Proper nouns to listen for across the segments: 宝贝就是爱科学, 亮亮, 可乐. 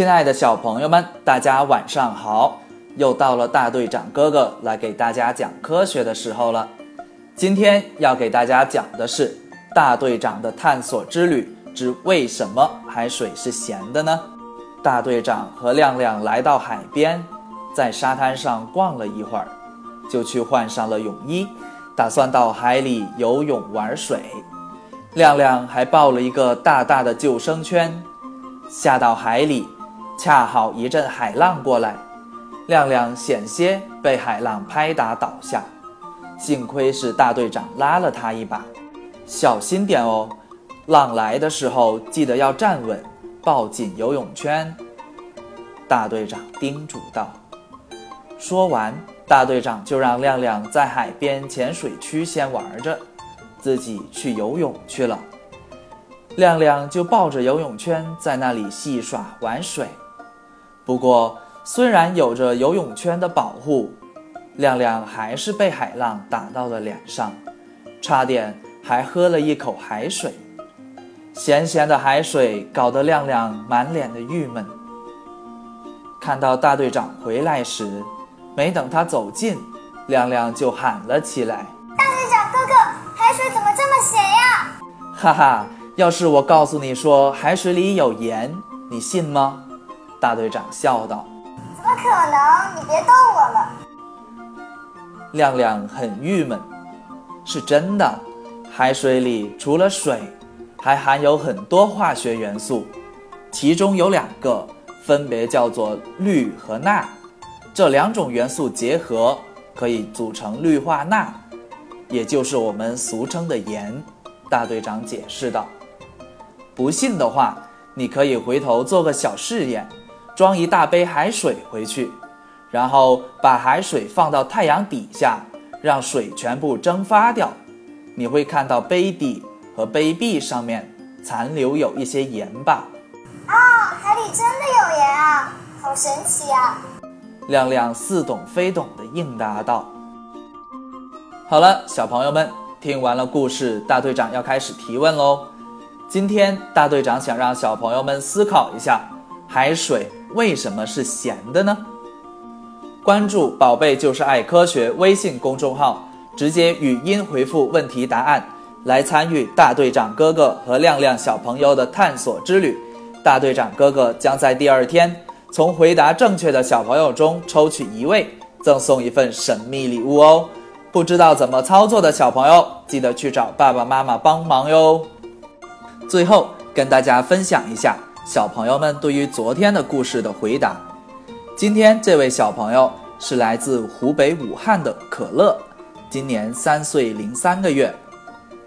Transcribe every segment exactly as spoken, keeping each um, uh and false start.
亲爱的小朋友们，大家晚上好！又到了大队长哥哥来给大家讲科学的时候了。今天要给大家讲的是大队长的探索之旅之为什么海水是咸的呢？大队长和亮亮来到海边，在沙滩上逛了一会儿，就去换上了泳衣，打算到海里游泳玩水。亮亮还抱了一个大大的救生圈，下到海里，恰好一阵海浪过来，亮亮险些被海浪拍打倒下，幸亏是大队长拉了他一把。小心点哦，浪来的时候记得要站稳，抱紧游泳圈，大队长叮嘱道。说完，大队长就让亮亮在海边浅水区先玩着，自己去游泳去了。亮亮就抱着游泳圈在那里戏耍玩水。不过虽然有着游泳圈的保护，亮亮还是被海浪打到了脸上，差点还喝了一口海水。咸咸的海水搞得亮亮满脸的郁闷。看到大队长回来时，没等他走近，亮亮就喊了起来：大队长哥哥，海水怎么这么咸呀？哈哈，要是我告诉你说海水里有盐，你信吗？大队长笑道。怎么可能，你别逗我了。亮亮很郁闷，是真的，海水里除了水，还含有很多化学元素，其中有两个分别叫做氯和钠，这两种元素结合可以组成氯化钠，也就是我们俗称的盐。大队长解释道。不信的话，你可以回头做个小试验，装一大杯海水回去，然后把海水放到太阳底下，让水全部蒸发掉，你会看到杯底和杯壁上面残留有一些盐吧。啊，海里真的有盐啊，好神奇啊！亮亮似懂非懂地应答道。好了，小朋友们，听完了故事，大队长要开始提问喽。今天大队长想让小朋友们思考一下，海水为什么是咸的呢？关注宝贝就是爱科学微信公众号，直接语音回复问题答案，来参与大队长哥哥和亮亮小朋友的探索之旅。大队长哥哥将在第二天从回答正确的小朋友中抽取一位，赠送一份神秘礼物哦。不知道怎么操作的小朋友，记得去找爸爸妈妈帮忙哟。最后跟大家分享一下小朋友们对于昨天的故事的回答。今天这位小朋友是来自湖北武汉的可乐，今年三岁零三个月。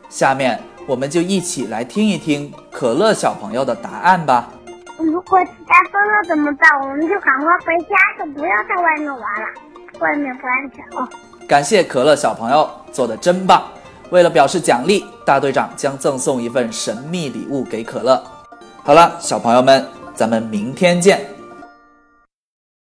下面我们就一起来听一听可乐小朋友的答案吧。如果其他哥哥怎么办？我们就赶快回家，就不要在外面玩了，外面不安全哦。感谢可乐小朋友，做得真棒。为了表示奖励，大队长将赠送一份神秘礼物给可乐。好了，小朋友们，咱们明天见。